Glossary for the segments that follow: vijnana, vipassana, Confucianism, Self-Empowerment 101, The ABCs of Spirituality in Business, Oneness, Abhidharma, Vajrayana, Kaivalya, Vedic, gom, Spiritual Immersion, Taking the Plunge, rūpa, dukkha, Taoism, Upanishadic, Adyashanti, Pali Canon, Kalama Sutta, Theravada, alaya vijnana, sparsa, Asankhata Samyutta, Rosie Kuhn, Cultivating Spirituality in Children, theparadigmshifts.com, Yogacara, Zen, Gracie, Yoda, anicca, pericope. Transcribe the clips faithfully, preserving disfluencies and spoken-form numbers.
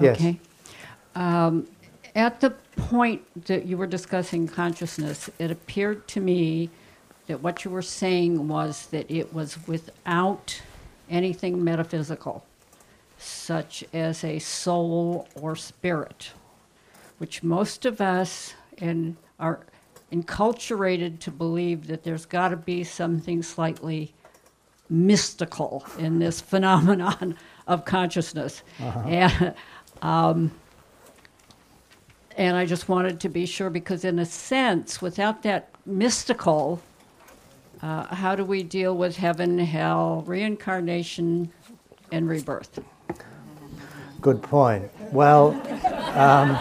Yes. Okay. Um, at the point that you were discussing consciousness, it appeared to me that what you were saying was that it was without anything metaphysical, such as a soul or spirit, which most of us in, are enculturated to believe that there's got to be something slightly mystical in this phenomenon of consciousness. Uh-huh. And, um, and I just wanted to be sure, because in a sense, without that mystical, uh, how do we deal with heaven, hell, reincarnation, and rebirth? Good point. Well, um,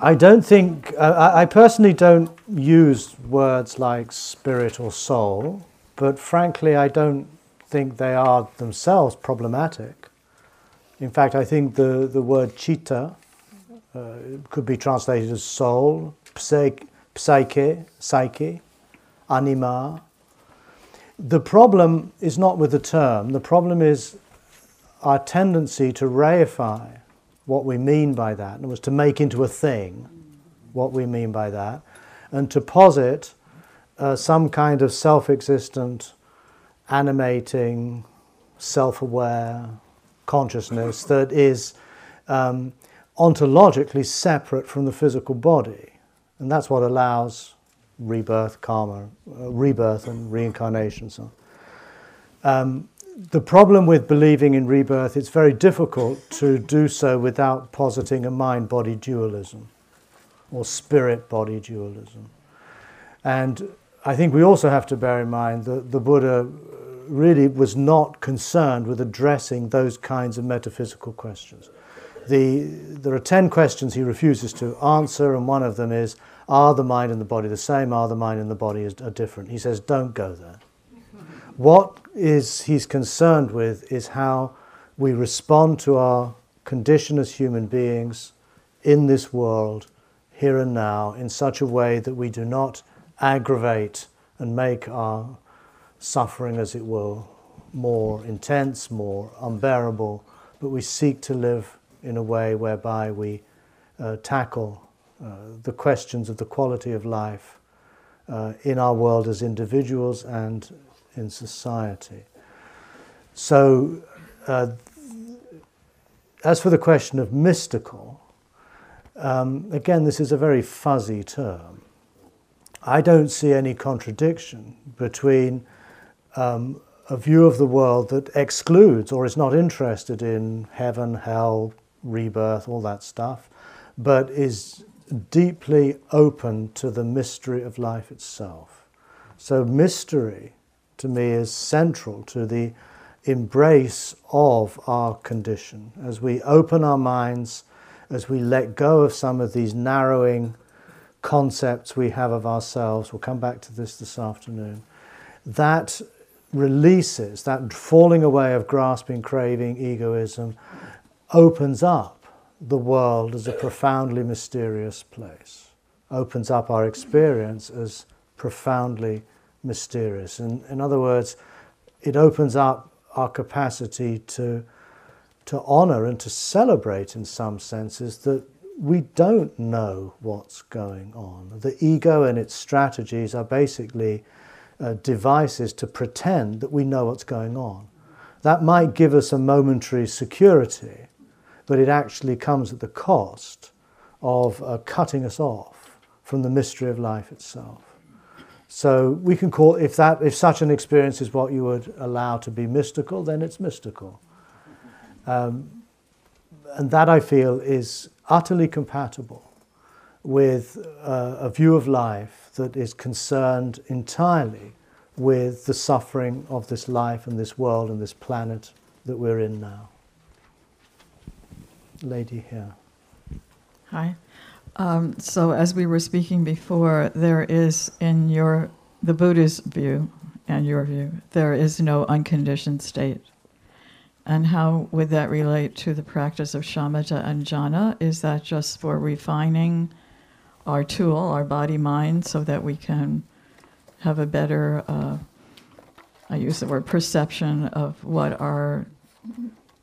I don't think, uh, I personally don't use words like spirit or soul, but frankly, I don't think they are themselves problematic. In fact, I think the, the word citta uh, could be translated as soul, psyche, psyche, anima. The problem is not with the term. The problem is our tendency to reify what we mean by that, and was to make into a thing what we mean by that, and to posit uh, some kind of self-existent, animating, self-aware consciousness that is um, ontologically separate from the physical body. And that's what allows rebirth, karma, uh, rebirth and reincarnation, so on. Um, The problem with believing in rebirth, it's very difficult to do so without positing a mind-body dualism or spirit-body dualism. And I think we also have to bear in mind that the Buddha really was not concerned with addressing those kinds of metaphysical questions. The, there are ten questions he refuses to answer, and one of them is, are the mind and the body the same? Are the mind and the body are different? He says, don't go there. What is he's concerned with is how we respond to our condition as human beings in this world, here and now, in such a way that we do not aggravate and make our suffering, as it were, more intense, more unbearable, but we seek to live in a way whereby we uh, tackle uh, the questions of the quality of life uh, in our world as individuals and in society. So, uh, as for the question of mystical, um, again, this is a very fuzzy term. I don't see any contradiction between um, a view of the world that excludes or is not interested in heaven, hell, rebirth, all that stuff, but is deeply open to the mystery of life itself. So mystery, to me, is central to the embrace of our condition. As we open our minds, as we let go of some of these narrowing concepts we have of ourselves, we'll come back to this this afternoon, that releases, that falling away of grasping, craving, egoism, opens up the world as a profoundly mysterious place, opens up our experience as profoundly mysterious. And in other words, it opens up our capacity to to honor and to celebrate, in some senses, that we don't know what's going on. The ego and its strategies are basically uh, devices to pretend that we know what's going on. That might give us a momentary security, but it actually comes at the cost of uh, cutting us off from the mystery of life itself. So we can call, if that, if such an experience is what you would allow to be mystical, then it's mystical. Um, and that, I feel, is utterly compatible with uh, a view of life that is concerned entirely with the suffering of this life and this world and this planet that we're in now. Lady here. Hi. Um, so as we were speaking before, there is in your, the Buddha's view and your view, there is no unconditioned state. And how would that relate to the practice of shamatha and jhana? Is that just for refining our tool, our body-mind, so that we can have a better, uh, I use the word perception of what our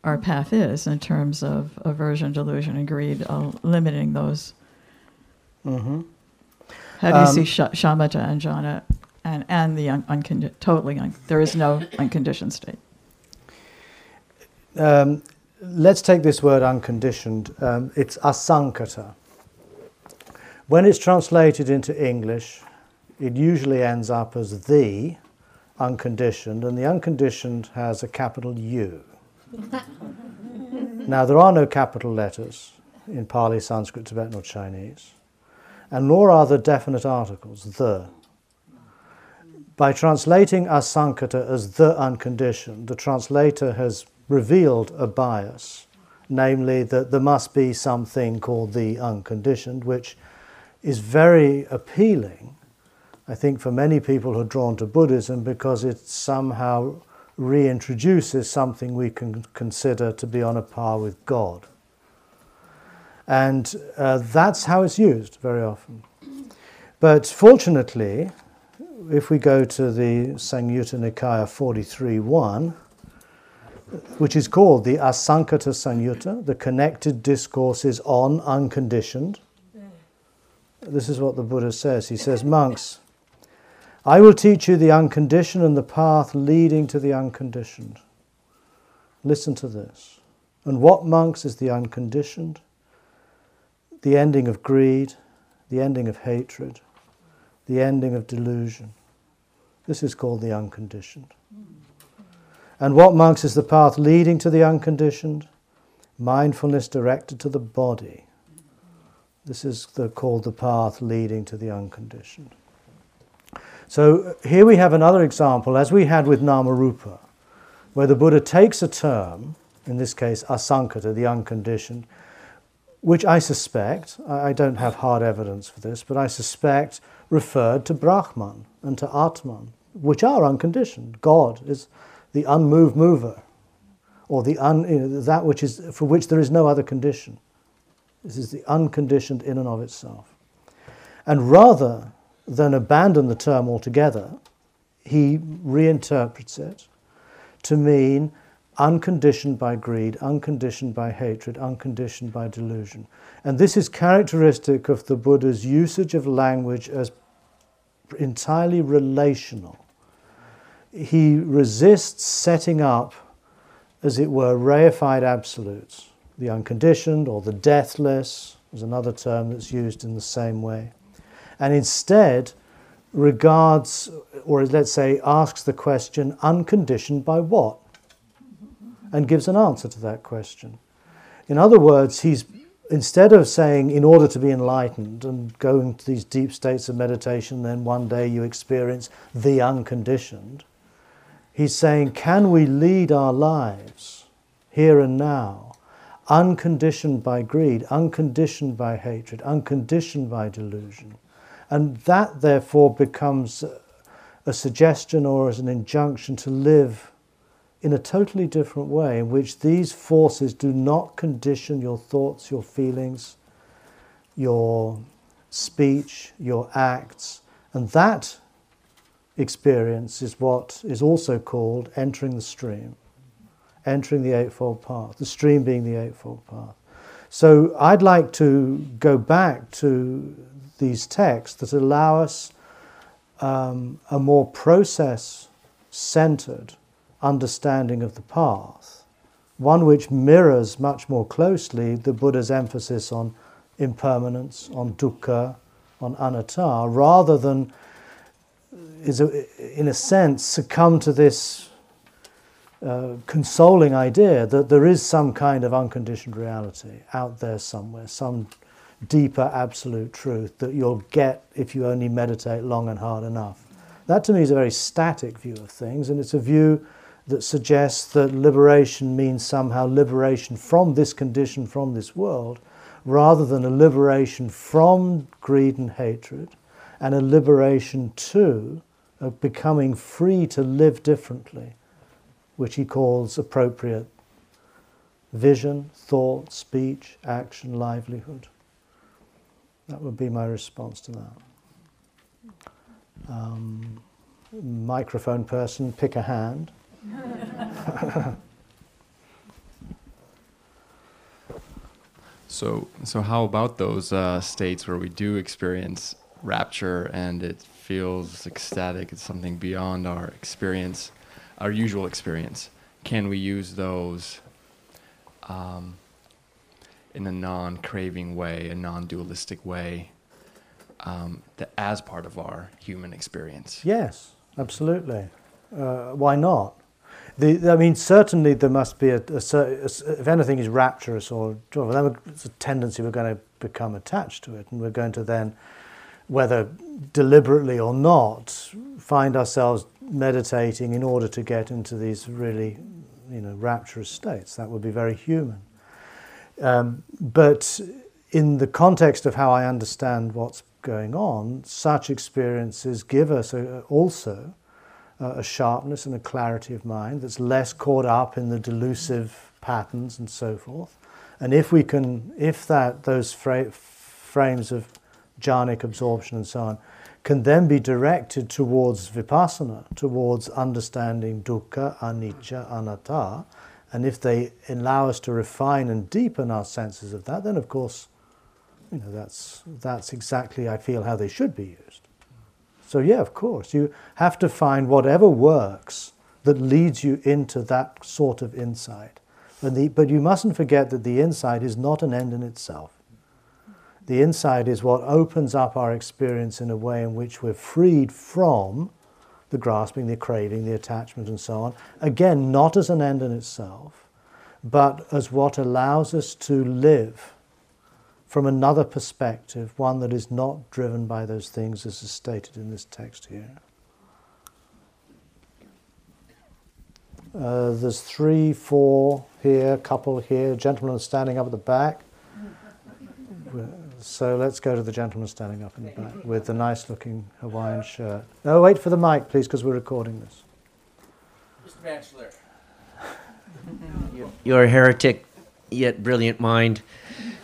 our path is in terms of aversion, delusion, and greed, uh, limiting those. Mm-hmm. How do you um, see sh- shamatha and jhana and, and the un- uncondi- totally, un- there is no unconditioned state? Um, let's take this word unconditioned. Um, it's asankhata. When it's translated into English, it usually ends up as the unconditioned, and the unconditioned has a capital U. Now, there are no capital letters in Pali, Sanskrit, Tibetan or Chinese, and nor are there definite articles, the. By translating asankhata as the unconditioned, the translator has revealed a bias, namely that there must be something called the unconditioned, which is very appealing, I think, for many people who are drawn to Buddhism, because it somehow reintroduces something we can consider to be on a par with God. And uh, that's how it's used very often. But fortunately, if we go to the Samyutta Nikaya forty-three one, which is called the Asankhata Samyutta, the connected discourses on unconditioned. This is what the Buddha says. He says, monks, I will teach you the unconditioned and the path leading to the unconditioned. Listen to this. And what, monks, is the unconditioned? The ending of greed, the ending of hatred, the ending of delusion. This is called the unconditioned. And what, monks, is the path leading to the unconditioned? Mindfulness directed to the body. This is the, called the path leading to the unconditioned. So here we have another example, as we had with namarupa, where the Buddha takes a term, in this case asankhata, the unconditioned, which I suspect, I don't have hard evidence for this, but I suspect referred to Brahman and to Atman, which are unconditioned. God is the unmoved mover, or the un, you know, that which is, for which there is no other condition. This is the unconditioned in and of itself. And rather than abandon the term altogether, he reinterprets it to mean unconditioned by greed, unconditioned by hatred, unconditioned by delusion. And this is characteristic of the Buddha's usage of language as entirely relational. He resists setting up, as it were, reified absolutes, the unconditioned or the deathless, is another term that's used in the same way, and instead regards, or let's say asks the question, unconditioned by what? And gives an answer to that question. In other words, he's, instead of saying, in order to be enlightened and go into these deep states of meditation, then one day you experience the unconditioned, he's saying, can we lead our lives here and now, unconditioned by greed, unconditioned by hatred, unconditioned by delusion? And that, therefore, becomes a suggestion or as an injunction to live in a totally different way, in which these forces do not condition your thoughts, your feelings, your speech, your acts. And that experience is what is also called entering the stream, entering the Eightfold Path, the stream being the Eightfold Path. So I'd like to go back to these texts that allow us um, a more process-centered understanding of the path, one which mirrors much more closely the Buddha's emphasis on impermanence, on dukkha, on anatta, rather than, is a, in a sense, succumb to this uh, consoling idea that there is some kind of unconditioned reality out there somewhere, some deeper absolute truth that you'll get if you only meditate long and hard enough. That to me is a very static view of things, and it's a view that suggests that liberation means somehow liberation from this condition, from this world, rather than a liberation from greed and hatred, and a liberation to of becoming free to live differently, which he calls appropriate vision, thought, speech, action, livelihood. That would be my response to that. Um, microphone person, pick a hand. So, so how about those uh, states where we do experience rapture and it feels ecstatic, it's something beyond our experience, our usual experience? Can we use those um, in a non-craving way, a non-dualistic way, um, that as part of our human experience? Yes, absolutely. Uh, why not? The, I mean, certainly there must be a, a, a, if anything is rapturous or joyful, it's a tendency we're going to become attached to it, and we're going to then, whether deliberately or not, find ourselves meditating in order to get into these really, you know, rapturous states. That would be very human. Um, but in the context of how I understand what's going on, such experiences give us a, also. a sharpness and a clarity of mind that's less caught up in the delusive patterns and so forth. And if we can, if that those fra frames of jhanic absorption and so on can then be directed towards vipassana, towards understanding dukkha, anicca, anatta, and if they allow us to refine and deepen our senses of that, then of course, you know, that's that's exactly, I feel, how they should be used. So yeah, of course, you have to find whatever works that leads you into that sort of insight. And the, but you mustn't forget that the insight is not an end in itself. The insight is what opens up our experience in a way in which we're freed from the grasping, the craving, the attachment and so on. Again, not as an end in itself, but as what allows us to live from another perspective, one that is not driven by those things as is stated in this text here. Uh, there's three, four here, a couple here, gentleman standing up at the back. So let's go to the gentleman standing up in the back with the nice looking Hawaiian shirt. No, wait for the mic please, because we're recording this. Mister Bachelor. You're a heretic, yet brilliant mind.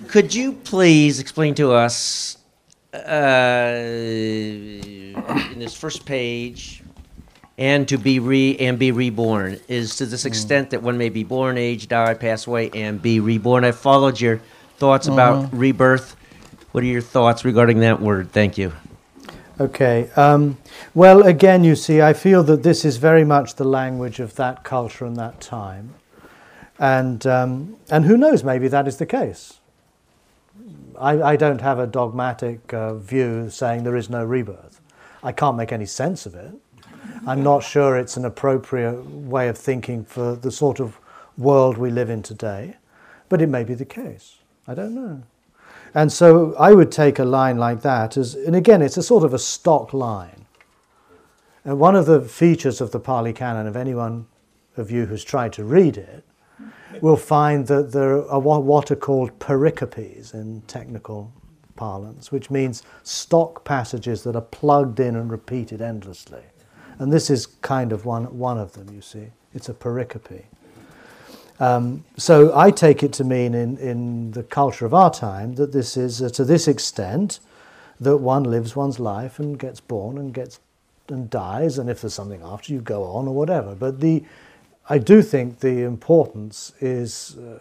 Could you please explain to us, uh, in this first page, and to be re and be reborn, is to this extent that one may be born, age, die, pass away, and be reborn. I followed your thoughts about mm-hmm. rebirth. What are your thoughts regarding that word? Thank you. Okay. Um, well, again, you see, I feel that this is very much the language of that culture and that time. And, um, and who knows, maybe that is the case. I, I don't have a dogmatic uh, view saying there is no rebirth. I can't make any sense of it. I'm not sure it's an appropriate way of thinking for the sort of world we live in today, but it may be the case. I don't know. And so I would take a line like that as, and again, it's a sort of a stock line. And one of the features of the Pali Canon, if anyone of you who's tried to read it, we'll find that there are what are called pericopes in technical parlance, which means stock passages that are plugged in and repeated endlessly. And this is kind of one, one of them, you see. It's a pericope. Um, so I take it to mean in, in the culture of our time that this is uh, to this extent that one lives one's life and gets born and, gets, and dies, and if there's something after, you go on or whatever. But the... I do think the importance is uh,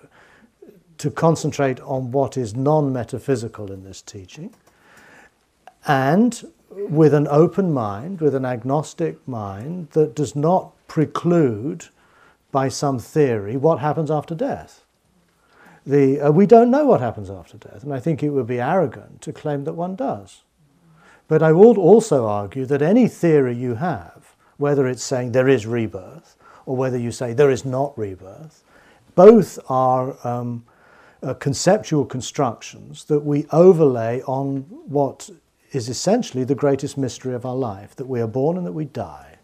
to concentrate on what is non-metaphysical in this teaching, and with an open mind, with an agnostic mind that does not preclude by some theory what happens after death. The, uh, we don't know what happens after death, and I think it would be arrogant to claim that one does. But I would also argue that any theory you have, whether it's saying there is rebirth, or whether you say there is not rebirth, both are um, uh, conceptual constructions that we overlay on what is essentially the greatest mystery of our life, that we are born and that we die.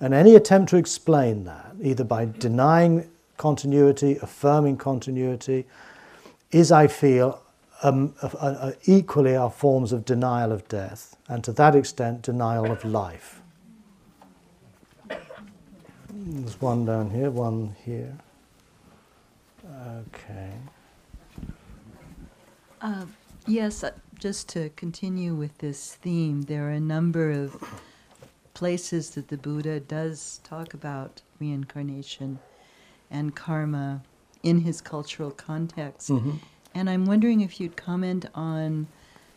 And any attempt to explain that, either by denying continuity, affirming continuity, is, I feel, um, uh, uh, equally our forms of denial of death, and to that extent, denial of life. There's one down here, one here. Okay. Uh, yes, uh, just to continue with this theme, there are a number of places that the Buddha does talk about reincarnation and karma in his cultural context. Mm-hmm. And I'm wondering if you'd comment on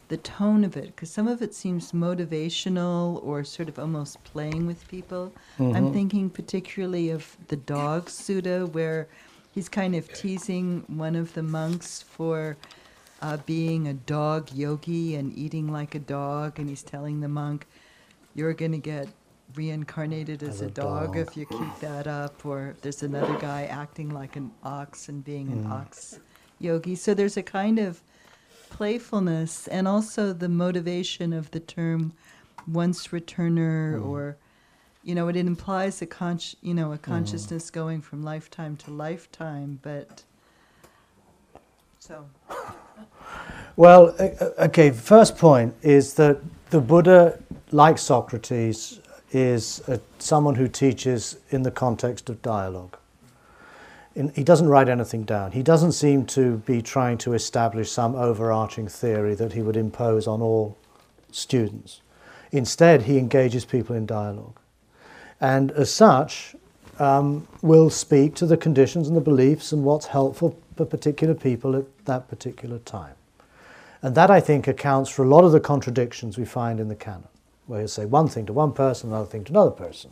the tone of it, because some of it seems motivational or sort of almost playing with people. Mm-hmm. I'm thinking particularly of the dog sutta, where he's kind of teasing one of the monks for uh, being a dog yogi and eating like a dog, and he's telling the monk, you're going to get reincarnated as, as a, a dog, dog if you keep that up, or there's another guy acting like an ox and being mm. an ox yogi. So there's a kind of playfulness, and also the motivation of the term once returner, mm. or, you know, it implies a con- you know, a consciousness mm. going from lifetime to lifetime, but so. Well, okay, first point is that the Buddha, like Socrates, is a, someone who teaches in the context of dialogue. In, he doesn't write anything down. He doesn't seem to be trying to establish some overarching theory that he would impose on all students. Instead, he engages people in dialogue. And as such, um, will speak to the conditions and the beliefs and what's helpful for particular people at that particular time. And that, I think, accounts for a lot of the contradictions we find in the canon, where he'll say one thing to one person, another thing to another person.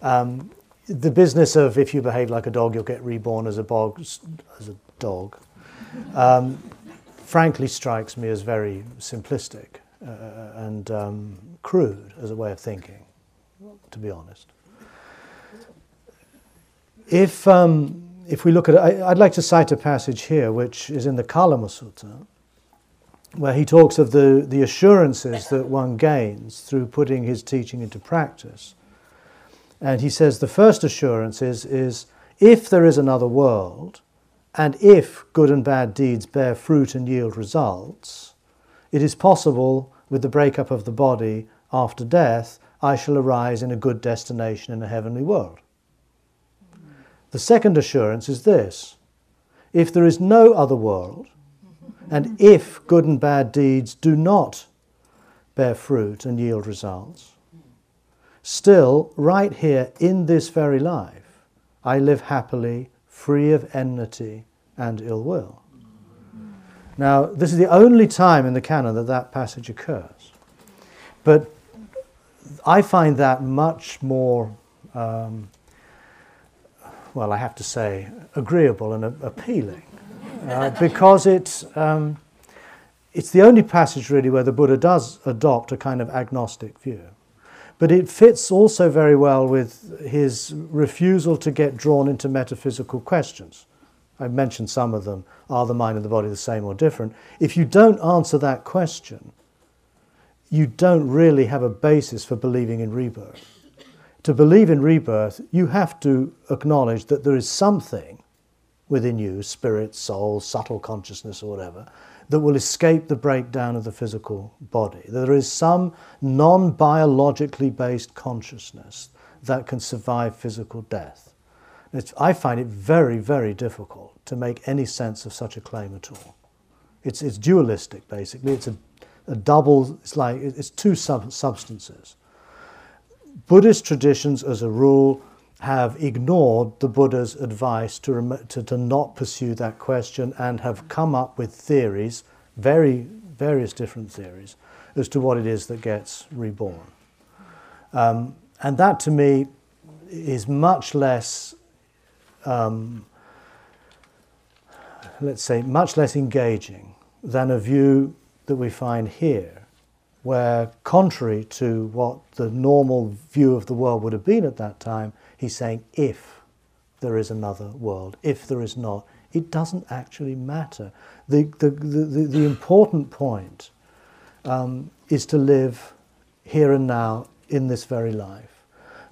Um, the business of if you behave like a dog, you'll get reborn as a, bog, as a dog, um, frankly strikes me as very simplistic uh, and um, crude as a way of thinking, to be honest. If, um, if we look at it, I, I'd like to cite a passage here, which is in the Kalama Sutta, where he talks of the, the assurances that one gains through putting his teaching into practice. And he says the first assurance is, is if there is another world, and if good and bad deeds bear fruit and yield results, it is possible with the breakup of the body after death, I shall arise in a good destination in a heavenly world. The second assurance is this: if there is no other world, and if good and bad deeds do not bear fruit and yield results, still, right here in this very life, I live happily, free of enmity and ill will. Now, this is the only time in the canon that that passage occurs. But I find that much more, um, well, I have to say, agreeable and a- appealing. Uh, because it's, um, it's the only passage really where the Buddha does adopt a kind of agnostic view. But it fits also very well with his refusal to get drawn into metaphysical questions. I've mentioned some of them. Are the mind and the body the same or different? If you don't answer that question, you don't really have a basis for believing in rebirth. To believe in rebirth, you have to acknowledge that there is something within you, spirit, soul, subtle consciousness or whatever, that will escape the breakdown of the physical body. There is some non-biologically based consciousness that can survive physical death. It's, I find it very, very difficult to make any sense of such a claim at all. It's, it's dualistic, basically. It's a, a double, it's like, it's two sub- substances. Buddhist traditions, as a rule, have ignored the Buddha's advice to, rem- to to not pursue that question, and have come up with theories, very various different theories, as to what it is that gets reborn. Um, and that, to me, is much less, um, let's say, much less engaging than a view that we find here, where, contrary to what the normal view of the world would have been at that time, he's saying, if there is another world, if there is not, it doesn't actually matter. The, the, the, the, the important point um, is to live here and now in this very life.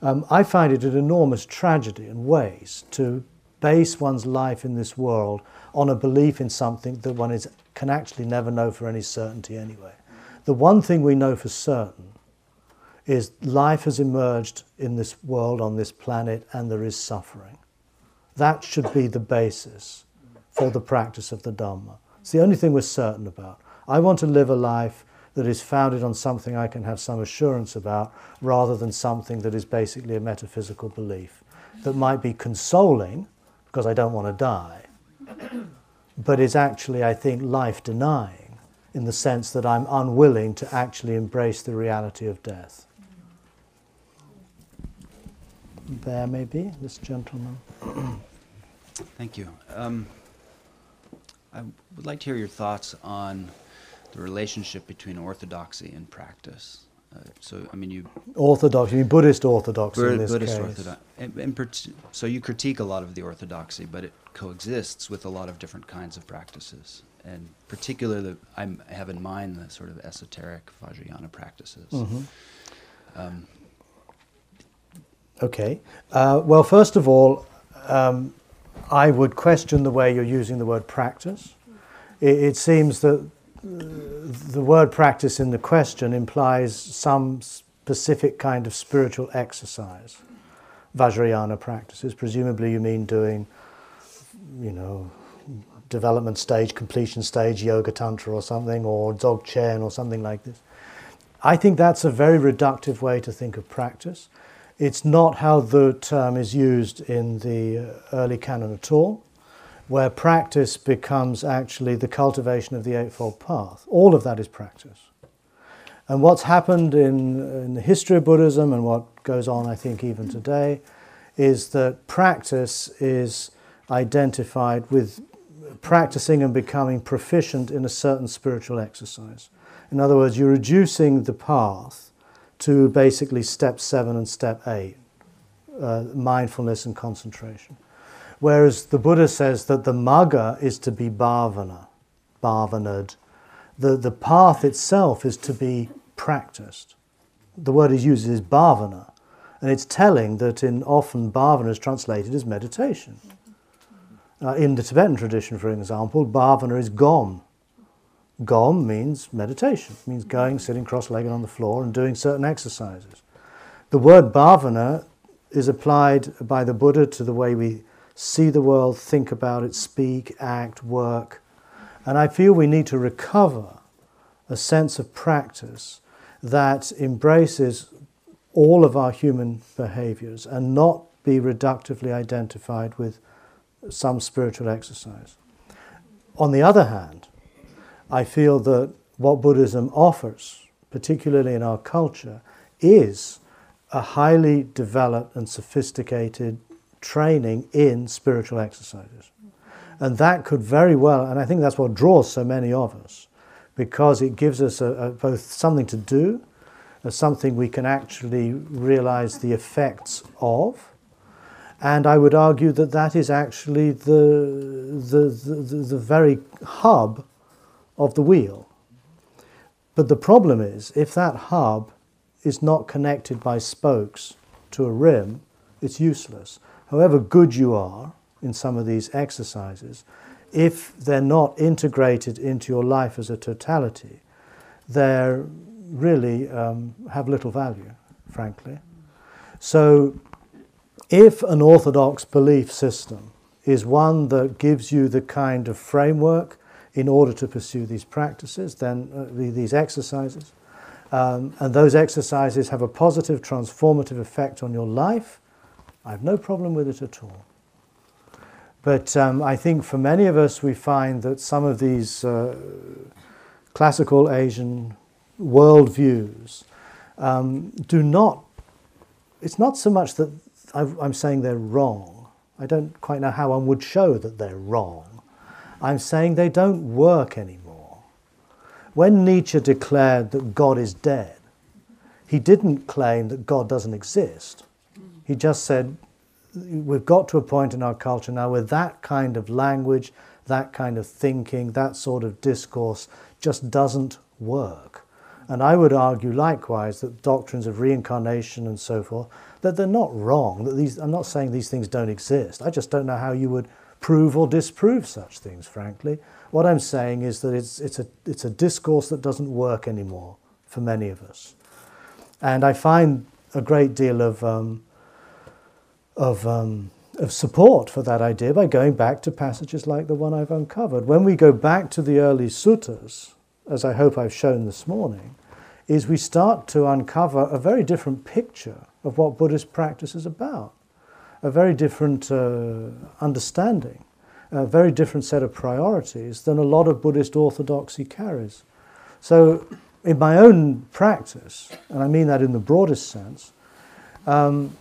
Um, I find it an enormous tragedy and waste to base one's life in this world on a belief in something that one is, can actually never know for any certainty anyway. The one thing we know for certain is life has emerged in this world, on this planet, and there is suffering. That should be the basis for the practice of the Dhamma. It's the only thing we're certain about. I want to live a life that is founded on something I can have some assurance about, rather than something that is basically a metaphysical belief that might be consoling, because I don't want to die, but is actually, I think, life-denying, in the sense that I'm unwilling to actually embrace the reality of death. There may be, this gentleman. Thank you. Um, I would like to hear your thoughts on the relationship between orthodoxy and practice. Uh, so, I mean, you... Orthodox, you mean Buddhist orthodoxy Bur- in this Buddhist case. Orthodox. And, and per- so you critique a lot of the orthodoxy, but it coexists with a lot of different kinds of practices. And particularly, I'm, I have in mind the sort of esoteric Vajrayana practices. Mm-hmm. Um, okay. Uh, well, first of all, um, I would question the way you're using the word practice. It, it seems that the word practice in the question implies some specific kind of spiritual exercise. Vajrayana practices, presumably you mean doing, you know, development stage, completion stage, yoga tantra or something, or Dzogchen or something like this. I think that's a very reductive way to think of practice. It's not how the term is used in the early canon at all, where practice becomes actually the cultivation of the Eightfold Path. All of that is practice. And what's happened in, in the history of Buddhism, and what goes on, I think, even today, is that practice is identified with practicing and becoming proficient in a certain spiritual exercise. In other words, you're reducing the path to basically step seven and step eight, uh, mindfulness and concentration. Whereas the Buddha says that the magga is to be bhavana, bhavanad. The, the path itself is to be practiced. The word he uses is bhavana. And it's telling that in often bhavana is translated as meditation. Uh, in the Tibetan tradition, for example, bhavana is gom. Gom means meditation. It means going, sitting cross-legged on the floor and doing certain exercises. The word bhavana is applied by the Buddha to the way we see the world, think about it, speak, act, work. And I feel we need to recover a sense of practice that embraces all of our human behaviors and not be reductively identified with some spiritual exercise. On the other hand, I feel that what Buddhism offers, particularly in our culture, is a highly developed and sophisticated training in spiritual exercises. And that could very well, and I think that's what draws so many of us, because it gives us a, a, both something to do, a something we can actually realize the effects of, and I would argue that that is actually the, the, the, the very hub of the wheel. But the problem is, if that hub is not connected by spokes to a rim, it's useless. However good you are in some of these exercises, if they're not integrated into your life as a totality, they really um, have little value, frankly. So if an orthodox belief system is one that gives you the kind of framework in order to pursue these practices, then uh, these exercises, um, and those exercises have a positive transformative effect on your life, I have no problem with it at all. But um, I think for many of us, we find that some of these uh, classical Asian worldviews um, do not, it's not so much that I've, I'm saying they're wrong. I don't quite know how one would show that they're wrong. I'm saying they don't work anymore. When Nietzsche declared that God is dead, he didn't claim that God doesn't exist. He just said, we've got to a point in our culture now where that kind of language, that kind of thinking, that sort of discourse just doesn't work. And I would argue likewise that doctrines of reincarnation and so forth, that they're not wrong. That these, I'm not saying these things don't exist. I just don't know how you would prove or disprove such things, frankly. What I'm saying is that it's, it's, a, it's a discourse that doesn't work anymore for many of us. And I find a great deal of... Um, Of, um, of support for that idea by going back to passages like the one I've uncovered. When we go back to the early suttas, as I hope I've shown this morning, is we start to uncover a very different picture of what Buddhist practice is about, a very different uh, understanding. a very different set of priorities than a lot of Buddhist orthodoxy carries. So in my own practice, and I mean that in the broadest sense, um,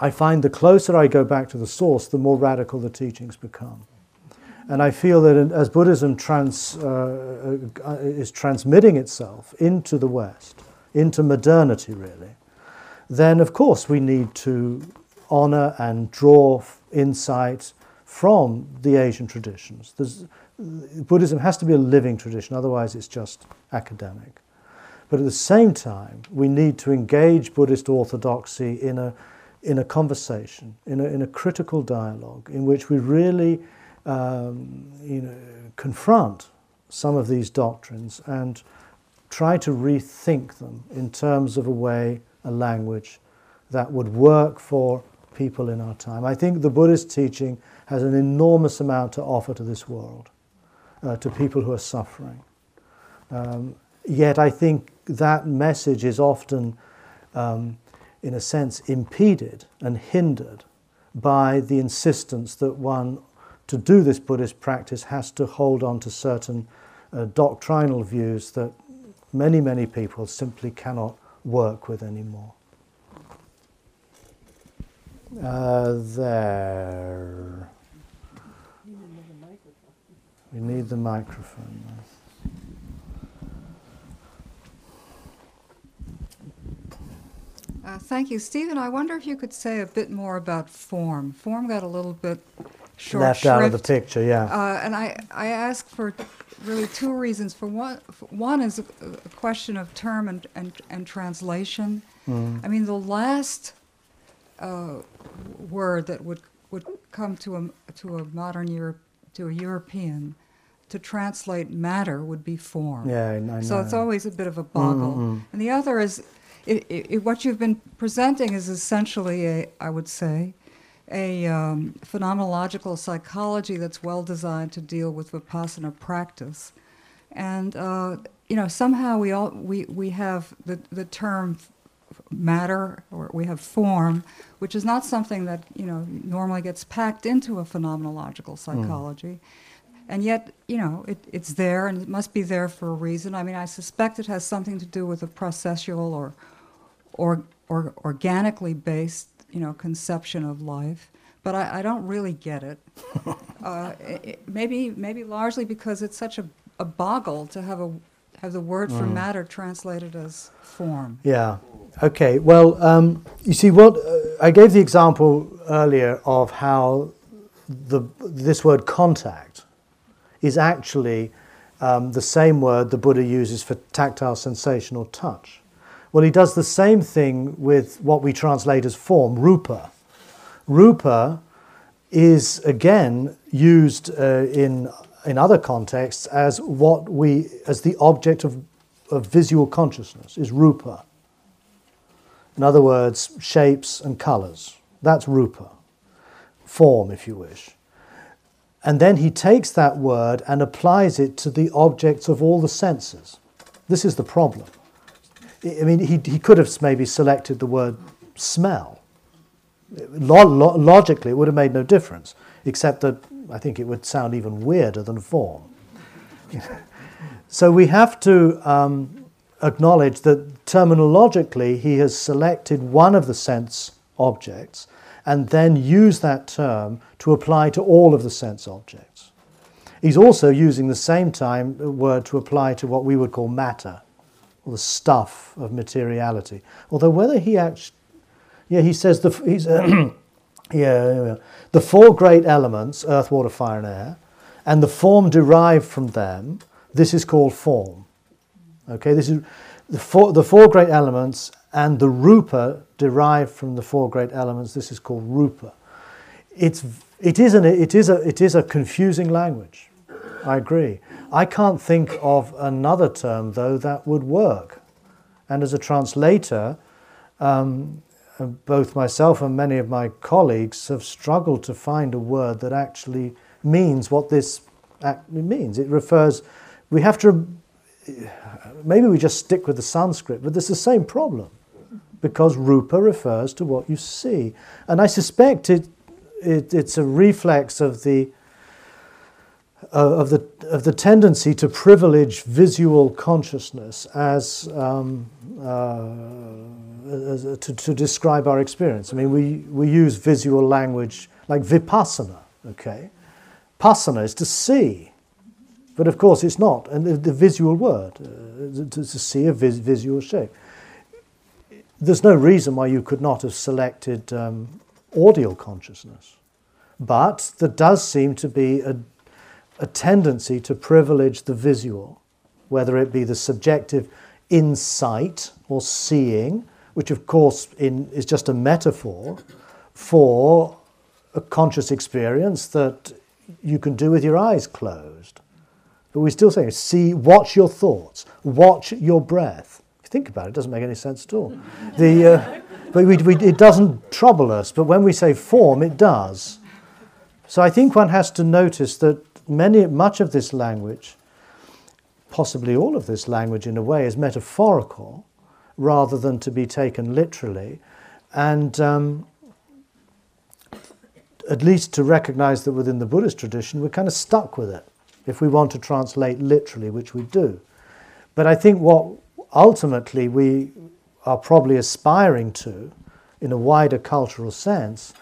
I find the closer I go back to the source, the more radical the teachings become. And I feel that in, as Buddhism trans, uh, is transmitting itself into the West, into modernity really, then of course we need to honor and draw insight from the Asian traditions. There's, Buddhism has to be a living tradition, otherwise it's just academic. But at the same time, we need to engage Buddhist orthodoxy in a, in a conversation, in a, in a critical dialogue, in which we really um, you know, confront some of these doctrines and try to rethink them in terms of a way, a language that would work for people in our time. I think the Buddhist teaching has an enormous amount to offer to this world, uh, to people who are suffering. Um, yet I think that message is often, um, in a sense, impeded and hindered by the insistence that one, to do this Buddhist practice, has to hold on to certain uh, doctrinal views that many, many people simply cannot work with anymore. Uh, there. We need the microphone. Uh, thank you, Stephen. I wonder if you could say a bit more about form. Form got a little bit short left shrift out of the picture, yeah. Uh, and I, I ask for really two reasons. For one, for one is a, a question of term and and, and translation. Mm. I mean, the last. Uh, word that would would come to a to a modern Europe to a European to translate matter would be form. Yeah, I know. So it's always a bit of a boggle. Mm-hmm. And the other is it, it, it, what you've been presenting is essentially a I would say a um, phenomenological psychology that's well designed to deal with vipassana practice, and uh, you know somehow we all we we have the the term. Matter, or we have form, which is not something that you know normally gets packed into a phenomenological psychology, mm. and yet you know it, it's there, and it must be there for a reason. I mean, I suspect it has something to do with a processual or, or, or organically based you know conception of life. But I, I don't really get it. uh, it. Maybe, maybe largely because it's such a, a boggle to have a have the word for mm. matter translated as form. Yeah. Okay, well, um, you see, what uh, I gave the example earlier of how the, this word contact is actually um, the same word the Buddha uses for tactile sensation or touch. Well, he does the same thing with what we translate as form, rūpa. Rūpa is, again, used uh, in, in other contexts as what we, as the object of, of visual consciousness, is rūpa. In other words, shapes and colors. That's rūpa, form, if you wish. And then he takes that word and applies it to the objects of all the senses. This is the problem. I mean, he, he could have maybe selected the word smell. Lo- lo- logically, it would have made no difference, except that I think it would sound even weirder than form. So we have to um, acknowledge that terminologically, he has selected one of the sense objects and then used that term to apply to all of the sense objects. He's also using the same time word to apply to what we would call matter, or the stuff of materiality. Although whether he actually, yeah, he says the he's uh, yeah, the four great elements, earth, water, fire, and air, and the form derived from them. This is called form. Okay, this is. The four, the four great elements and the rūpa derived from the four great elements. This is called rūpa. It's it is an it is a it is a confusing language. I agree. I can't think of another term though that would work. And as a translator, um, both myself and many of my colleagues have struggled to find a word that actually means what this actually means. It refers. We have to. Maybe we just stick with the Sanskrit, but there's the same problem because rūpa refers to what you see. And I suspect it, it, it's a reflex of the uh, of the of the tendency to privilege visual consciousness as, um, uh, as uh, to, to describe our experience. I mean, we we use visual language like vipassana. Okay, passana is to see, but of course it's not, and the, the visual word uh, to, to see a vis visual shape. There's no reason why you could not have selected um, audio consciousness, but there does seem to be a, a tendency to privilege the visual, whether it be the subjective insight or seeing, which of course in, is just a metaphor for a conscious experience that you can do with your eyes closed. But we still say, see, watch your thoughts, watch your breath. If you think about it, it doesn't make any sense at all. The, uh, but we, we, it doesn't trouble us, but when we say form, it does. So I think one has to notice that many, much of this language, possibly all of this language in a way, is metaphorical rather than to be taken literally. And um, at least to recognize that within the Buddhist tradition, we're kind of stuck with it if we want to translate literally, which we do. But I think what ultimately we are probably aspiring to, in a wider cultural sense,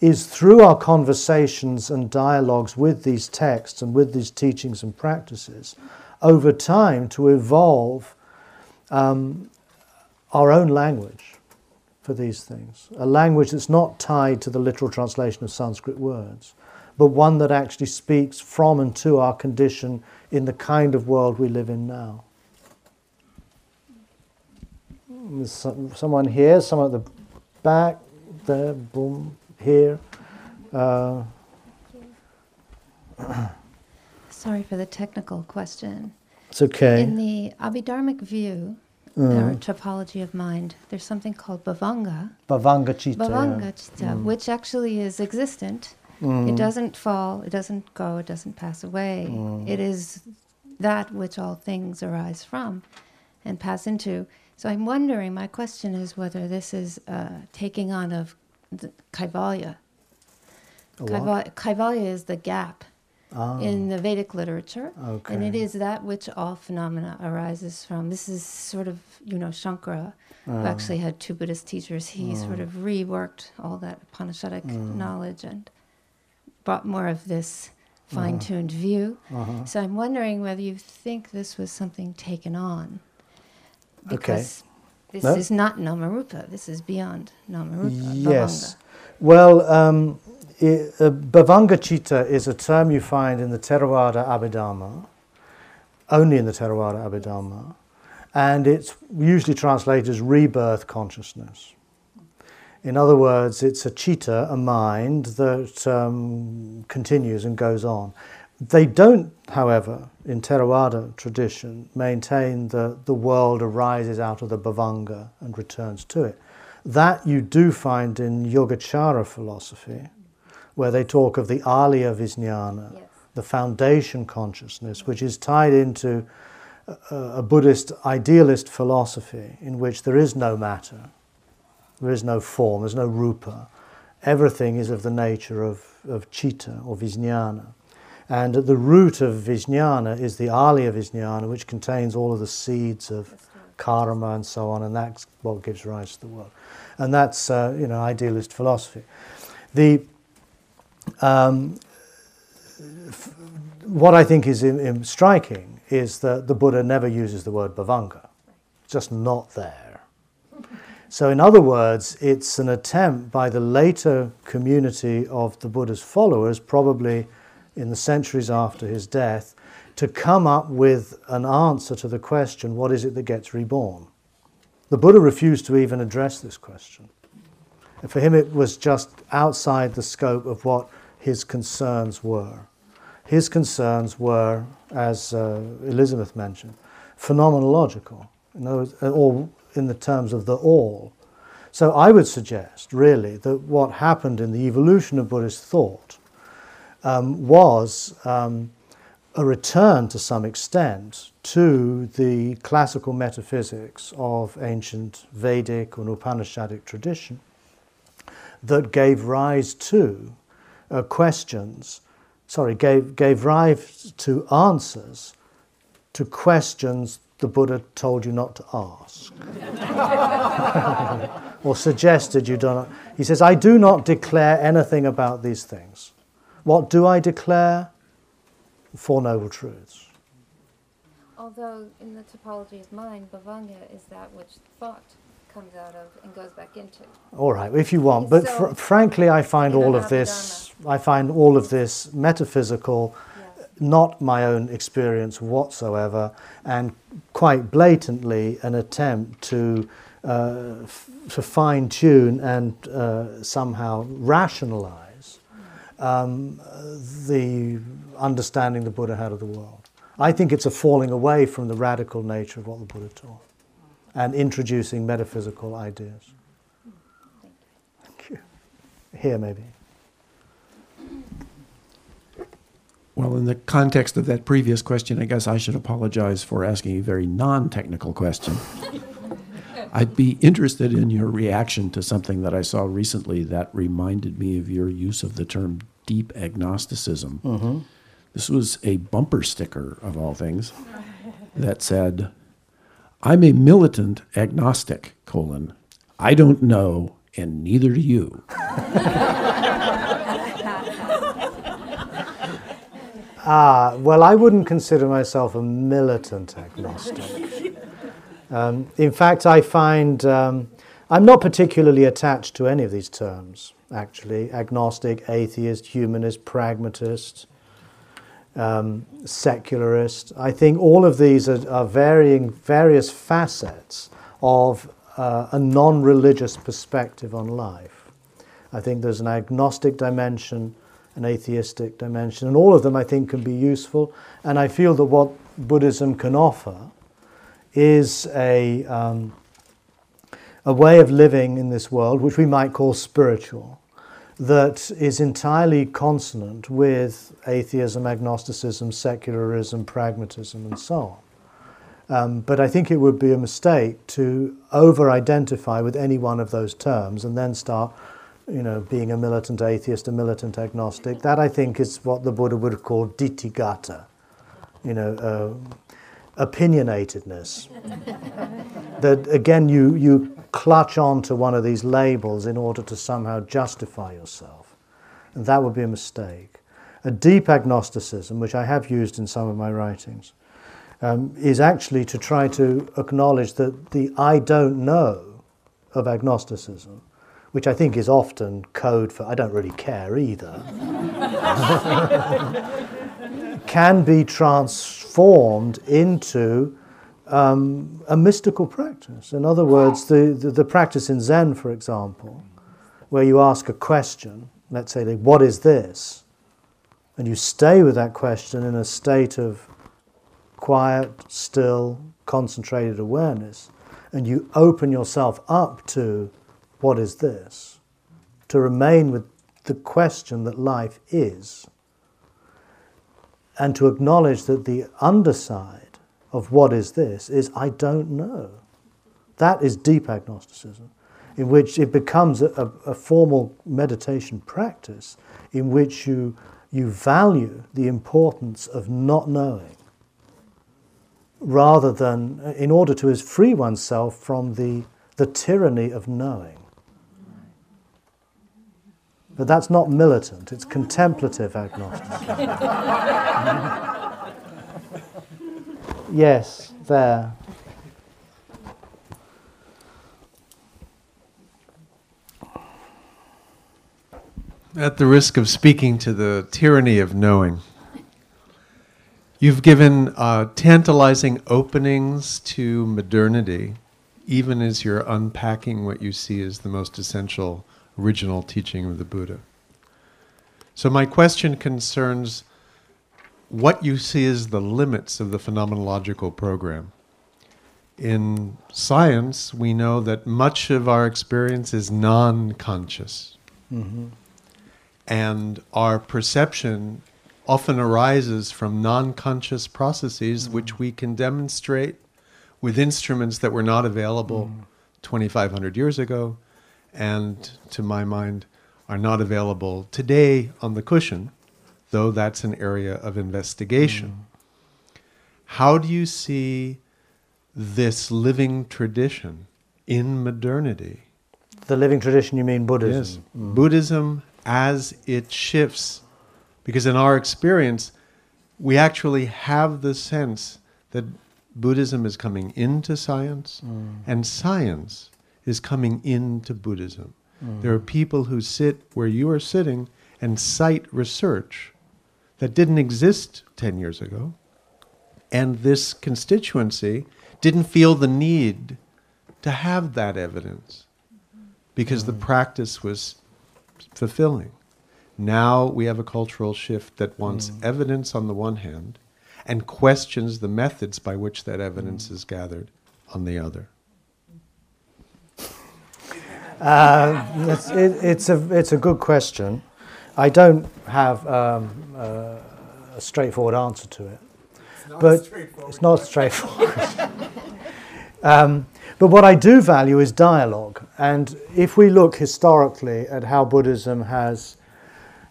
is through our conversations and dialogues with these texts and with these teachings and practices, over time to evolve um, our own language for these things. A language that's not tied to the literal translation of Sanskrit words, but one that actually speaks from and to our condition in the kind of world we live in now. Some, someone here, someone at the back, there, boom, here. Uh, Sorry for the technical question. It's okay. In the Abhidharmic view, Mm. or topology of mind, there's something called bhavanga. Bhavanga-citta. Bhavanga-citta, yeah. mm. which actually is existent. Mm. It doesn't fall, it doesn't go, it doesn't pass away. Mm. It is that which all things arise from and pass into. So I'm wondering, my question is whether this is uh, taking on of the Kaivalya. Kaivalya, Kaivalya is the gap. Oh. In the Vedic literature, okay. And it is that which all phenomena arises from. This is sort of, you know, Shankara, oh. who actually had two Buddhist teachers. He oh. sort of reworked all that Upanishadic oh. knowledge and brought more of this fine-tuned oh. view. Uh-huh. So I'm wondering whether you think this was something taken on. Because okay. this no? is not namarupa. This is beyond namarupa. Yes. Bhavanga. Well... Um, It, uh, bhavanga-citta is a term you find in the Theravada Abhidharma, only in the Theravada Abhidharma, and it's usually translated as rebirth consciousness. In other words, it's a citta, a mind, that um, continues and goes on. They don't, however, in Theravada tradition, maintain that the world arises out of the bhavanga and returns to it. That you do find in Yogacara philosophy, where they talk of the alaya vijnana, yes. the foundation consciousness, which is tied into a, a Buddhist idealist philosophy in which there is no matter, there is no form, there's no rūpa. Everything is of the nature of, of citta or vijnana. And at the root of vijnana is the alaya vijnana, which contains all of the seeds of karma and so on, and that's what gives rise to the world. And that's, uh, you know, idealist philosophy. The Um, f what I think is in, in striking is that the Buddha never uses the word bhavanga. It's just not there. So in other words, it's an attempt by the later community of the Buddha's followers, probably in the centuries after his death, to come up with an answer to the question, what is it that gets reborn? The Buddha refused to even address this question. And for him, it was just outside the scope of what his concerns were. His concerns were, as uh, Elizabeth mentioned, phenomenological, in other words, or in the terms of the all. So I would suggest, really, that what happened in the evolution of Buddhist thought um, was um, a return, to some extent, to the classical metaphysics of ancient Vedic and Upanishadic tradition, that gave rise to uh, questions sorry, gave, gave rise to answers to questions the Buddha told you not to ask. Or suggested you don't. He says, I do not declare anything about these things. What do I declare? The Four Noble Truths. Although in the topology's mind, bhavanga is that which thought comes out of and goes back into. All right, if you want. But so, fr frankly, I find all of this, Abhidharma. I find all of this metaphysical, yes. Not my own experience whatsoever, and quite blatantly an attempt to uh, f to fine-tune and uh, somehow rationalize um, the understanding the Buddha had of the world. I think it's a falling away from the radical nature of what the Buddha taught and introducing metaphysical ideas. Thank you. Here, maybe. Well, in the context of that previous question, I guess I should apologize for asking a very non-technical question. I'd be interested in your reaction to something that I saw recently that reminded me of your use of the term deep agnosticism. Mm-hmm. This was a bumper sticker, of all things, that said, I'm a militant agnostic, colon, I don't know, and neither do you. Ah, well, I wouldn't consider myself a militant agnostic. Um, in fact, I find um, I'm not particularly attached to any of these terms, actually. Agnostic, atheist, humanist, pragmatist. Um, secularist. I think all of these are, are varying various facets of uh, a non-religious perspective on life. I think there's an agnostic dimension, an atheistic dimension, and all of them I think can be useful. And I feel that what Buddhism can offer is a, um, a way of living in this world, which we might call spiritual, that is entirely consonant with atheism, agnosticism, secularism, pragmatism, and so on. Um, but I think it would be a mistake to over-identify with any one of those terms and then start, you know, being a militant atheist, a militant agnostic. That, I think, is what the Buddha would have called ditigata, you know, uh, opinionatedness. That, again, you... you clutch onto one of these labels in order to somehow justify yourself. And that would be a mistake. A deep agnosticism, which I have used in some of my writings, um, is actually to try to acknowledge that the I don't know of agnosticism, which I think is often code for I don't really care either, can be transformed into Um, a mystical practice. In other words, the, the, the practice in Zen, for example, where you ask a question, let's say, what is this? And you stay with that question in a state of quiet, still, concentrated awareness, and you open yourself up to what is this? To remain with the question that life is, and to acknowledge that the underside of what is this is I don't know. That is deep agnosticism, in which it becomes a, a, a formal meditation practice in which you, you value the importance of not knowing, rather than, in order to free oneself from the, the tyranny of knowing. But that's not militant, it's contemplative agnosticism. Yes, there. At the risk of speaking to the tyranny of knowing, you've given uh, tantalizing openings to modernity, even as you're unpacking what you see as the most essential original teaching of the Buddha. So my question concerns what you see as the limits of the phenomenological program. In science, we know that much of our experience is non-conscious. Mm-hmm. And our perception often arises from non-conscious processes, mm-hmm. which we can demonstrate with instruments that were not available mm-hmm. twenty-five hundred years ago, and to my mind, are not available today on the cushion though that's an area of investigation. Mm. How do you see this living tradition in modernity? The living tradition, you mean Buddhism? Yes. Mm. Buddhism as it shifts. Because in our experience, we actually have the sense that Buddhism is coming into science, mm. and science is coming into Buddhism. Mm. There are people who sit where you are sitting and cite research that didn't exist ten years ago, and this constituency didn't feel the need to have that evidence because mm. the practice was fulfilling. Now we have a cultural shift that wants mm. evidence on the one hand and questions the methods by which that evidence mm. is gathered on the other. Uh, it's, it, it's, a, it's a good question. I don't have um, uh, a straightforward answer to it. It's not but straightforward. It's not straightforward. um, but what I do value is dialogue. And if we look historically at how Buddhism has,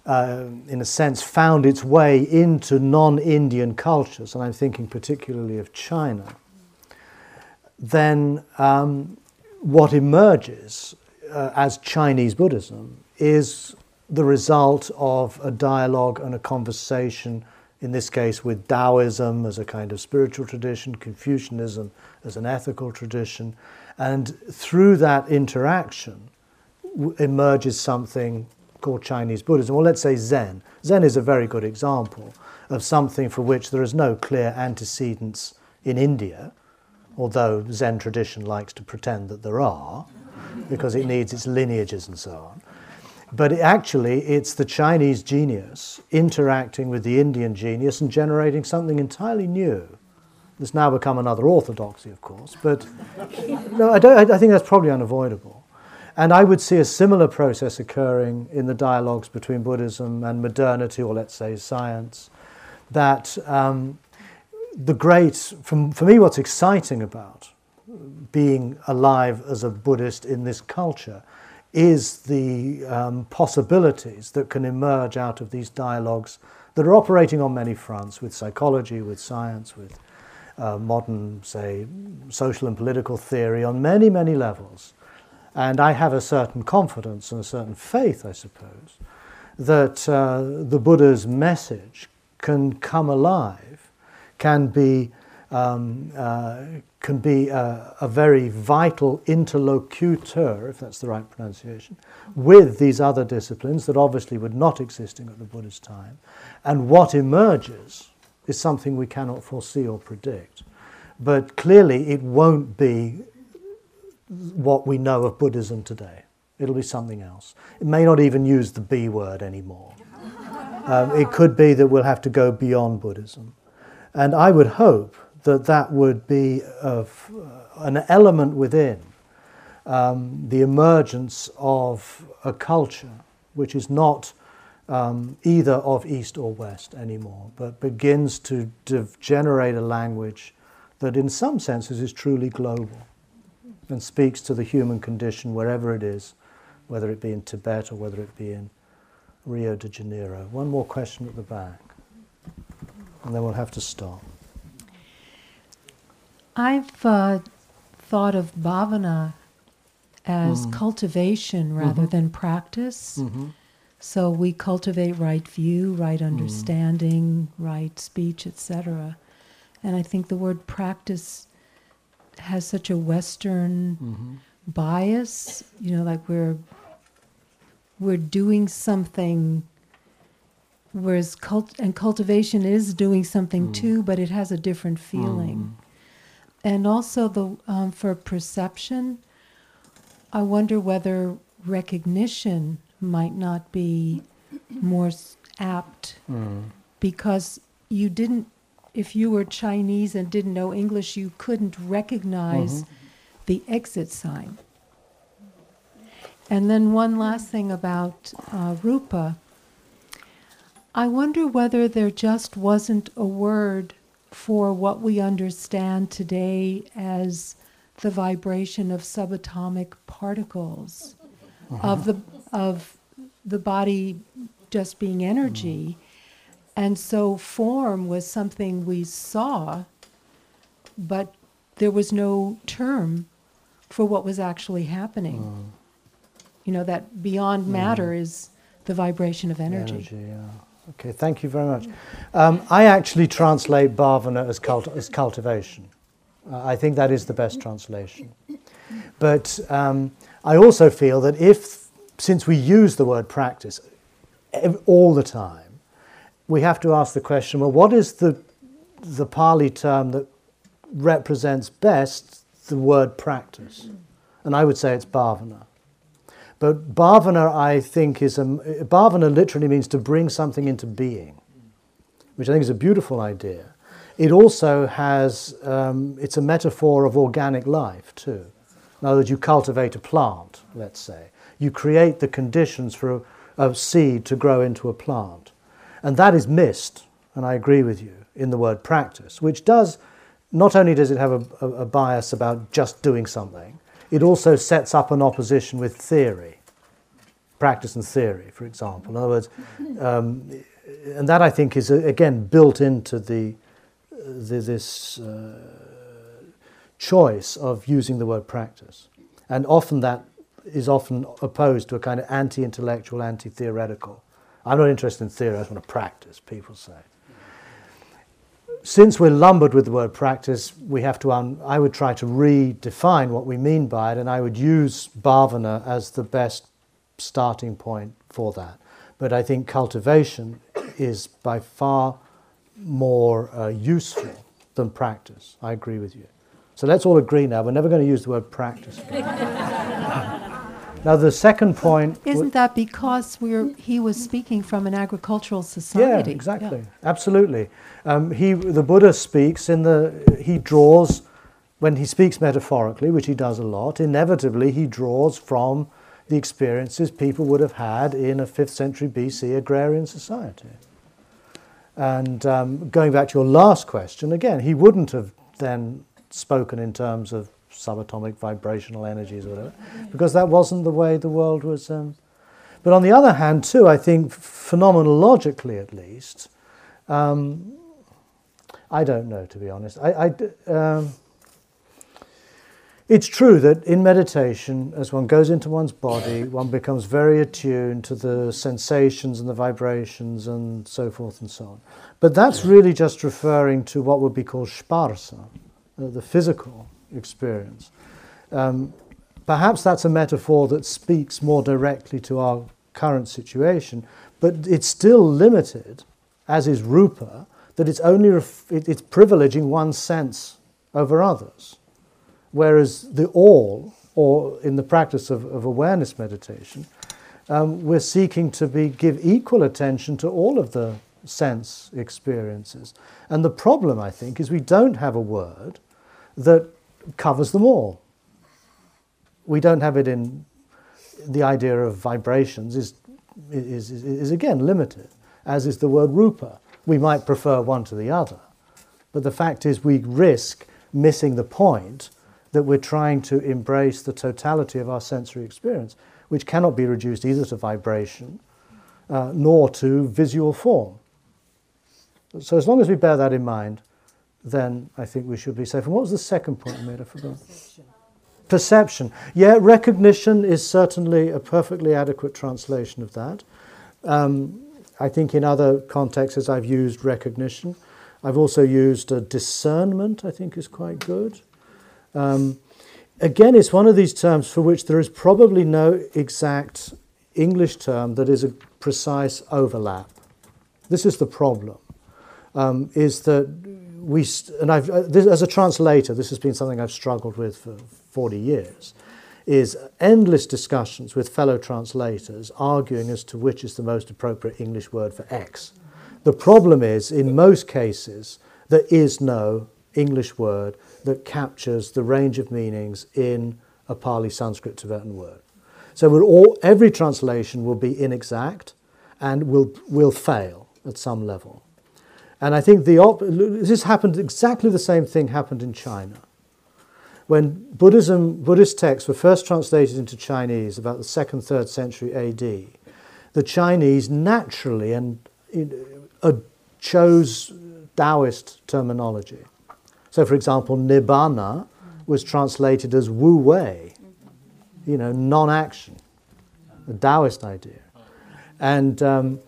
uh, in a sense, found its way into non-Indian cultures, and I'm thinking particularly of China, then um, what emerges uh, as Chinese Buddhism is the result of a dialogue and a conversation, in this case with Taoism as a kind of spiritual tradition, Confucianism as an ethical tradition, and through that interaction w- emerges something called Chinese Buddhism, or let's say Zen. Zen is a very good example of something for which there is no clear antecedents in India, although Zen tradition likes to pretend that there are, because it needs its lineages and so on. But it actually, it's the Chinese genius interacting with the Indian genius and generating something entirely new. It's now become another orthodoxy, of course, but no, I, don't, I think that's probably unavoidable. And I would see a similar process occurring in the dialogues between Buddhism and modernity, or let's say science, that um, the great, for, for me what's exciting about being alive as a Buddhist in this culture is the um, possibilities that can emerge out of these dialogues that are operating on many fronts, with psychology, with science, with uh, modern, say, social and political theory, on many, many levels. And I have a certain confidence and a certain faith, I suppose, that uh, the Buddha's message can come alive, can be Um, uh, can be a, a very vital interlocutor, if that's the right pronunciation, with these other disciplines that obviously were not existing at the Buddha's time. And what emerges is something we cannot foresee or predict. But clearly it won't be what we know of Buddhism today. It'll be something else. It may not even use the B word anymore. Um, it could be that we'll have to go beyond Buddhism. And I would hope that that would be of an element within um, the emergence of a culture which is not um, either of East or West anymore, but begins to de- generate a language that in some senses is truly global and speaks to the human condition wherever it is, whether it be in Tibet or whether it be in Rio de Janeiro. One more question at the back, and then we'll have to stop. I've uh, thought of bhavana as mm. cultivation rather mm-hmm. than practice. Mm-hmm. So we cultivate right view, right understanding, mm. right speech, et cetera. And I think the word practice has such a Western mm-hmm. bias. You know, like we're we're doing something. Whereas cult- and cultivation is doing something mm. too, but it has a different feeling. Mm. And also the um, for perception, I wonder whether recognition might not be more apt mm. because you didn't, if you were Chinese and didn't know English, you couldn't recognize mm-hmm. the exit sign. And then one last thing about uh, rūpa. I wonder whether there just wasn't a word for what we understand today as the vibration of subatomic particles, uh-huh. of the of the body just being energy, And so form was something we saw, but there was no term for what was actually happening. Mm. You know, that beyond mm. matter is the vibration of energy. energy yeah. Okay, thank you very much. Um, I actually translate bhavana as, cult as cultivation. Uh, I think that is the best translation. But um, I also feel that if, since we use the word practice all the time, we have to ask the question, well, what is the, the Pali term that represents best the word practice? And I would say it's bhavana. But bhavana, I think, is a, bhavana literally means to bring something into being, which I think is a beautiful idea. It also has, um, it's a metaphor of organic life too. In other words, you cultivate a plant, let's say. You create the conditions for a, a seed to grow into a plant. And that is missed, and I agree with you, in the word practice, which does, not only does it have a, a, a bias about just doing something, it also sets up an opposition with theory, practice and theory, for example. In other words, um, and that I think is, again, built into the, the this uh, choice of using the word practice. And often that is often opposed to a kind of anti-intellectual, anti-theoretical. I'm not interested in theory, I just want to practice, people say. Since we're lumbered with the word practice, we have to. Un I would try to redefine what we mean by it, and I would use bhavana as the best starting point for that. But I think cultivation is by far more uh, useful than practice. I agree with you. So let's all agree now. We're never going to use the word practice. Now the second point... Isn't that because we're, he was speaking from an agricultural society? Yeah, exactly. Yeah. Absolutely. Um, he, the Buddha speaks in the... He draws, when he speaks metaphorically, which he does a lot, inevitably he draws from the experiences people would have had in a fifth century B C agrarian society. And um, going back to your last question, again, he wouldn't have then spoken in terms of subatomic vibrational energies or whatever, because that wasn't the way the world was. Um, but on the other hand too, I think phenomenologically at least, um, I don't know, to be honest. I, I, um, it's true that in meditation, as one goes into one's body, one becomes very attuned to the sensations and the vibrations and so forth and so on. But that's really just referring to what would be called sparsa, the physical experience. Um, perhaps that's a metaphor that speaks more directly to our current situation, but it's still limited, as is rūpa, that it's only ref it's privileging one sense over others. Whereas the all, or in the practice of, of awareness meditation, um, we're seeking to be give equal attention to all of the sense experiences. And the problem, I think, is we don't have a word that covers them all. We don't have it in the idea of vibrations is, is, is, is again limited, as is the word rūpa. We might prefer one to the other, but the fact is we risk missing the point that we're trying to embrace the totality of our sensory experience, which cannot be reduced either to vibration uh, nor to visual form. So as long as we bear that in mind, then I think we should be safe. And what was the second point you made? I forgot. Perception. Perception. Yeah, recognition is certainly a perfectly adequate translation of that. Um, I think in other contexts I've used recognition. I've also used uh, discernment, I think is quite good. Um, again, it's one of these terms for which there is probably no exact English term that is a precise overlap. This is the problem, um, is that We, and I've, this, as a translator, this has been something I've struggled with for forty years, is endless discussions with fellow translators arguing as to which is the most appropriate English word for X. The problem is, in most cases, there is no English word that captures the range of meanings in a Pali, Sanskrit, Tibetan word. So we're all, every translation will be inexact and will, will fail at some level. And I think the op this happened, exactly the same thing happened in China. When Buddhism, Buddhist texts were first translated into Chinese about the second, third century A D, the Chinese naturally and chose Taoist terminology. So, for example, Nibbana was translated as Wu Wei, you know, non-action, a Taoist idea. And um,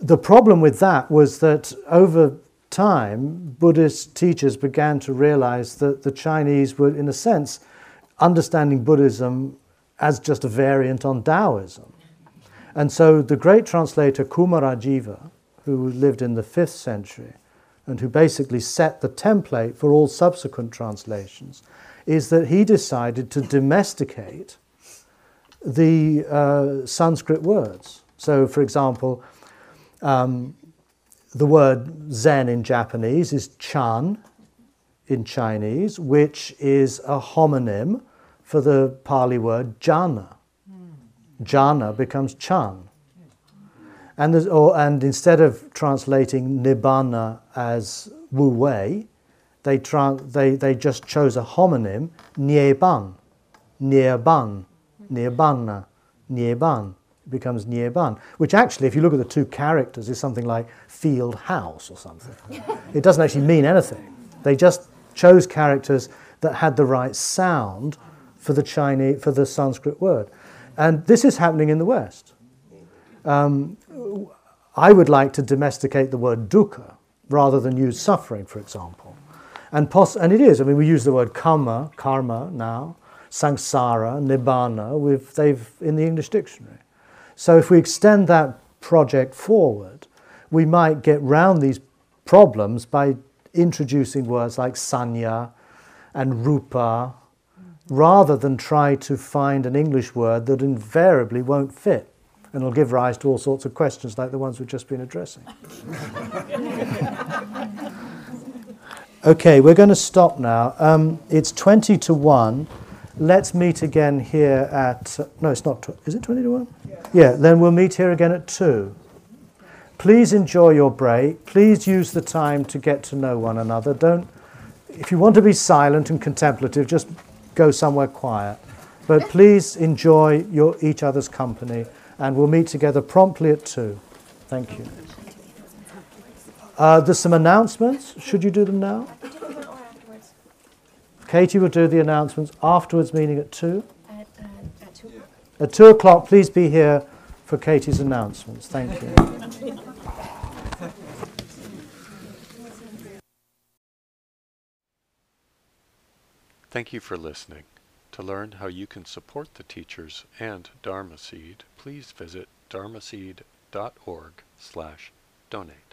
the problem with that was that over time, Buddhist teachers began to realize that the Chinese were, in a sense, understanding Buddhism as just a variant on Taoism. And so the great translator Kumarajiva, who lived in the fifth century, and who basically set the template for all subsequent translations, is that he decided to domesticate the uh, Sanskrit words. So, for example, um, the word Zen in Japanese is Chan in Chinese, which is a homonym for the Pali word jhana. Jhana becomes Chan. And, or, and instead of translating Nibbana as Wu Wei, they, they, they just chose a homonym, Nyeban, Nyeban, Nyebanna, Nyeban. It becomes Nyeban, which actually, if you look at the two characters, is something like field house or something. It doesn't actually mean anything. They just chose characters that had the right sound for the Chinese, for the Sanskrit word. And this is happening in the West. Um, I would like to domesticate the word dukkha rather than use suffering, for example. And, pos and it is. I mean, we use the word karma, karma now, samsara, nibbana, we've, they've in the English dictionary. So if we extend that project forward, we might get round these problems by introducing words like sanya and rūpa, rather than try to find an English word that invariably won't fit. And it'll give rise to all sorts of questions like the ones we've just been addressing. Okay, we're going to stop now. Um, it's twenty to one. Let's meet again here at... No, it's not... Is it twenty to one? Yeah. Yeah, then we'll meet here again at two. Please enjoy your break. Please use the time to get to know one another. Don't... If you want to be silent and contemplative, just go somewhere quiet. But please enjoy your, each other's company. And we'll meet together promptly at two. Thank you. Uh, there's some announcements. Should you do them now? Katie will do the announcements afterwards, meaning at two. At, uh, at two o'clock. At two o'clock, please be here for Katie's announcements. Thank you. Thank you for listening. To learn how you can support the teachers and Dharma Seed, please visit dharmaseed dot org slash donate.